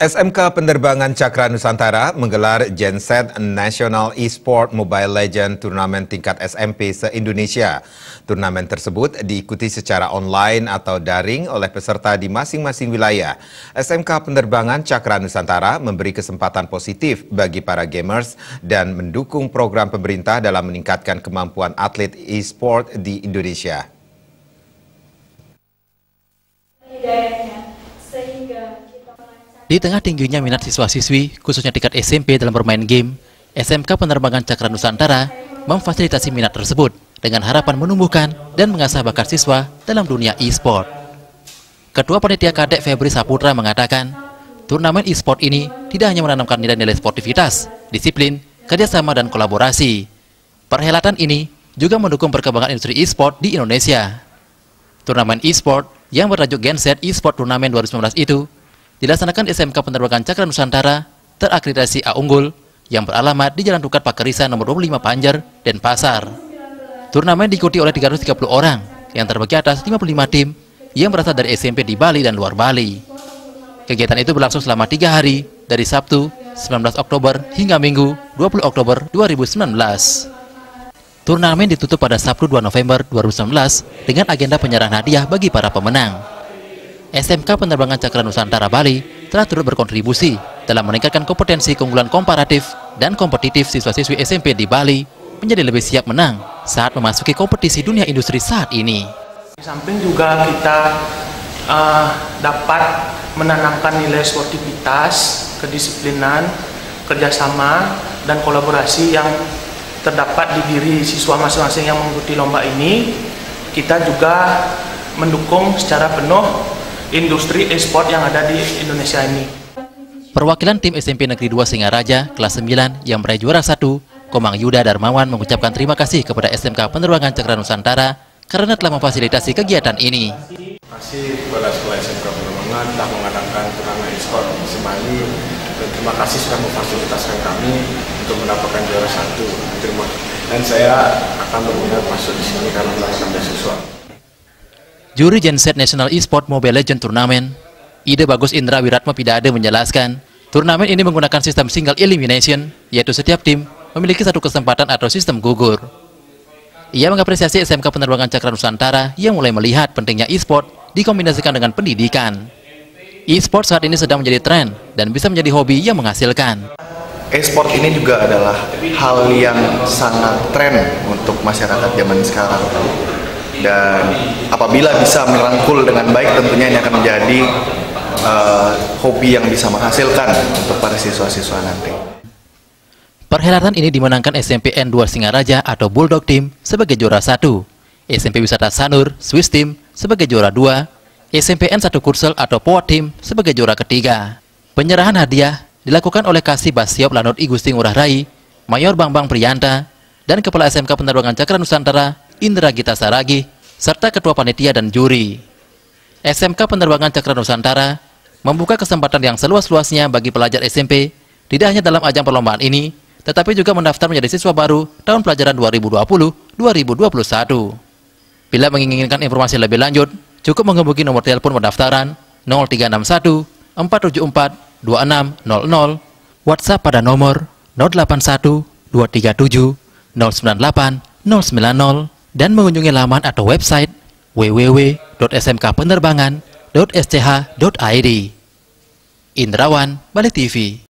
SMK Penerbangan Cakra Nusantara menggelar GEN Z National E-Sport Mobile Legend Turnamen tingkat SMP se-Indonesia. Turnamen tersebut diikuti secara online atau daring oleh peserta di masing-masing wilayah. SMK Penerbangan Cakra Nusantara memberi kesempatan positif bagi para gamers dan mendukung program pemerintah dalam meningkatkan kemampuan atlet e-sport di Indonesia. Di tengah tingginya minat siswa-siswi, khususnya tingkat SMP dalam bermain game, SMK Penerbangan Cakra Nusantara memfasilitasi minat tersebut dengan harapan menumbuhkan dan mengasah bakat siswa dalam dunia e-sport. Ketua Panitia Kadek Febri Saputra mengatakan, turnamen e-sport ini tidak hanya menanamkan nilai-nilai sportivitas, disiplin, kerjasama, dan kolaborasi. Perhelatan ini juga mendukung perkembangan industri e-sport di Indonesia. Turnamen e-sport yang bertajuk GEN Z E-Sport Turnamen 2019 itu dilaksanakan SMK Penerbangan Cakra Nusantara terakreditasi A Unggul yang beralamat di Jalan Dukat Pakerisa nomor 25 Panjer, Denpasar. Turnamen diikuti oleh 330 orang yang terbagi atas 55 tim yang berasal dari SMP di Bali dan luar Bali. Kegiatan itu berlangsung selama 3 hari dari Sabtu 19 Oktober hingga Minggu 20 Oktober 2019. Turnamen ditutup pada Sabtu 2 November 2019 dengan agenda penyerahan hadiah bagi para pemenang. SMK Penerbangan Cakra Nusantara Bali telah turut berkontribusi dalam meningkatkan kompetensi keunggulan komparatif dan kompetitif siswa-siswi SMP di Bali menjadi lebih siap menang saat memasuki kompetisi dunia industri saat ini. Di samping juga kita dapat menanamkan nilai sportivitas, kedisiplinan, kerjasama, dan kolaborasi yang terdapat di diri siswa masing-masing yang mengikuti lomba ini. Kita juga mendukung secara penuh industri e-sport yang ada di Indonesia ini. Perwakilan tim SMP Negeri 2 Singaraja kelas 9 yang meraih juara 1, Komang Yuda Darmawan mengucapkan terima kasih kepada SMK Penerbangan Cakra Nusantara karena telah memfasilitasi kegiatan ini. Terima kasih kepada sekolah SMK Penerbangan telah mengadakan turnamen e-sport di Bali dan terima kasih sudah memfasilitaskan kami untuk mendapatkan juara 1. Terima kasih. Dan saya akan berminat masuk di sini karena telah sampai siswa. Juri GEN Z National E-Sport Mobile Legend Tournament, Ida Bagus Indra Wiratma Pidade menjelaskan, turnamen ini menggunakan sistem single elimination, yaitu setiap tim memiliki satu kesempatan atau sistem gugur. Ia mengapresiasi SMK Penerbangan Cakra Nusantara yang mulai melihat pentingnya e-sport dikombinasikan dengan pendidikan. E-sport saat ini sedang menjadi tren dan bisa menjadi hobi yang menghasilkan. E-sport ini juga adalah hal yang sangat tren untuk masyarakat zaman sekarang. Dan apabila bisa merangkul dengan baik, tentunya ini akan menjadi hobi yang bisa menghasilkan untuk para siswa-siswa nanti. Perhelatan ini dimenangkan SMPN 2 Singaraja atau Bulldog Team sebagai juara 1, SMP Wisata Sanur Swiss Team sebagai juara 2, SMPN 1 Kursel atau POA Team sebagai juara 3. Penyerahan hadiah dilakukan oleh Kasih Basiop Lanud I Gusti Ngurah Rai, Mayor Bangbang Priyanta, dan Kepala SMK Penerbangan Cakra Nusantara Indra Gita Saragi, serta Ketua Panitia dan Juri. SMK Penerbangan Cakra Nusantara membuka kesempatan yang seluas-luasnya bagi pelajar SMP, tidak hanya dalam ajang perlombaan ini, tetapi juga mendaftar menjadi siswa baru tahun pelajaran 2020-2021. Bila menginginkan informasi lebih lanjut, cukup menghubungi nomor telepon pendaftaran 0361 474 2600, WhatsApp pada nomor 081 237 098 090, dan mengunjungi laman atau website www.smkpenerbangan.sch.id. Indrawan, Bali TV.